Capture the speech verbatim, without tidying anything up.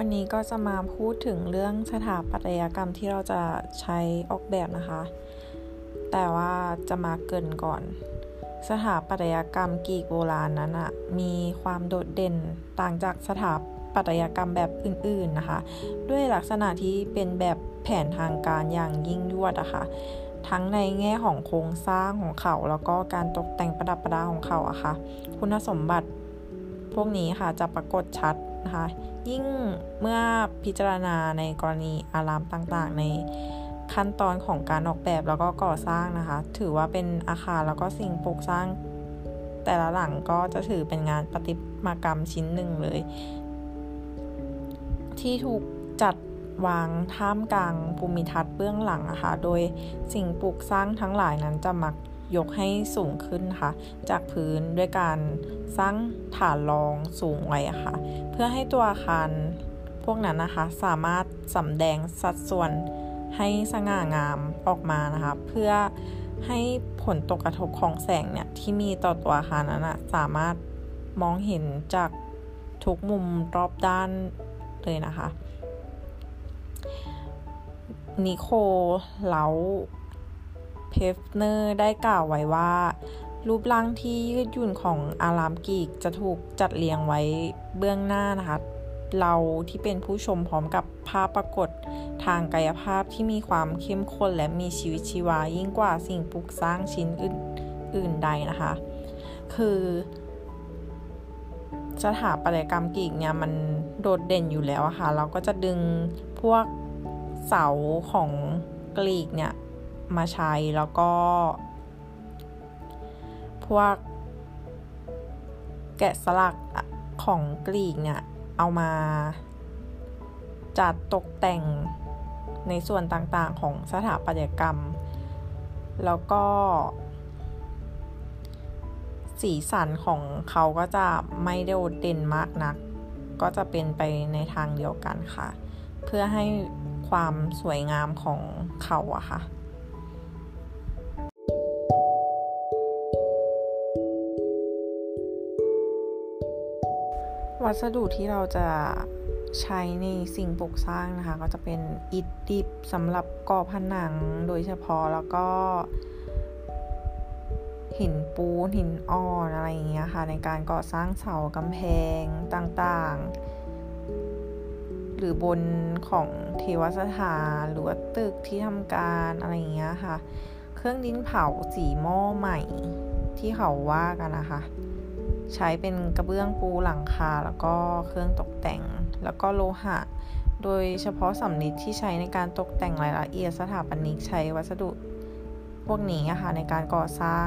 วันนี้ก็จะมาพูดถึงเรื่องสถาปัตยกรรมที่เราจะใช้ออกแบบนะคะแต่ว่าจะมาเกริ่นก่อนสถาปัตยกรรมกรีกโบราณนั้นอ่ะมีความโดดเด่นต่างจากสถาปัตยกรรมแบบอื่นๆนะคะด้วยลักษณะที่เป็นแบบแผนทางการอย่างยิ่งยวดอะค่ะทั้งในแง่ของโครงสร้างของเขาแล้วก็การตกแต่งประดับประดาของเขาอะค่ะคุณสมบัติพวกนี้ค่ะจะปรากฏชัดนะคะยิ่งเมื่อพิจารณาในกรณีอารามต่างๆในขั้นตอนของการออกแบบแล้วก็ก่อสร้างนะคะถือว่าเป็นอาคารแล้วก็สิ่งปลูกสร้างแต่ละหลังก็จะถือเป็นงานประติมากรรมชิ้นหนึ่งเลยที่ถูกจัดวางท่ามกลางภูมิทัศน์เบื้องหลังนะคะโดยสิ่งปลูกสร้างทั้งหลายนั้นจะมักยกให้สูงขึ้นค่ะจากพื้นด้วยการสร้างฐานรองสูงไว้ค่ะเพื่อให้ตัวอาคารพวกนั้นนะคะสามารถสำแดงสัดส่วนให้สง่างามออกมานะคะเพื่อให้ผลตกกระทบของแสงเนี่ยที่มีต่อตัวอาคารนั้นนะสามารถมองเห็นจากทุกมุมรอบด้านเลยนะคะนิโคเลาเพฟเนอร์ได้กล่าวไว้ว่ารูปร่างที่ยืดหยุ่นของอารามกรีกจะถูกจัดเรียงไว้เบื้องหน้านะคะเราที่เป็นผู้ชมพร้อมกับภาพปรากฏทางกายภาพที่มีความเข้มข้นและมีชีวิตชีวายิ่งกว่าสิ่งปลูกสร้างชิ้นอื่นๆใดนะคะคือสถาปัตยกรรมกรีกเนี่ยมันโดดเด่นอยู่แล้วอะค่ะเราก็จะดึงพวกเสาของกรีกเนี่ยมาใช้แล้วก็พวกแกะสลักของกรีกเนี่ยเอามาจัดตกแต่งในส่วนต่างๆของสถาปัตยกรรมแล้วก็สีสันของเขาก็จะไม่โดดเด่นมากนักก็จะเป็นไปในทางเดียวกันค่ะเพื่อให้ความสวยงามของเขาอะค่ะวัสดุที่เราจะใช้ในสิ่งปลูกสร้างนะคะก็จะเป็นอิฐดิบสำหรับก่อผนังโดยเฉพาะแล้วก็หินปูนหินอ่อนอะไรอย่างเงี้ยค่ะในการก่อสร้างเสากำแพงต่างๆหรือบนของเทวสถานหรือว่าตึกที่ทำการอะไรอย่างเงี้ยค่ะเครื่องดินเผาสีหม้อใหม่ที่เขาว่ากันนะคะใช้เป็นกระเบื้องปูหลังคาแล้วก็เครื่องตกแต่งแล้วก็โลหะโดยเฉพาะสำริดที่ใช้ในการตกแต่งรายละเอียดสถาปนิกใช้วัสดุพวกนี้นะคะในการก่อสร้าง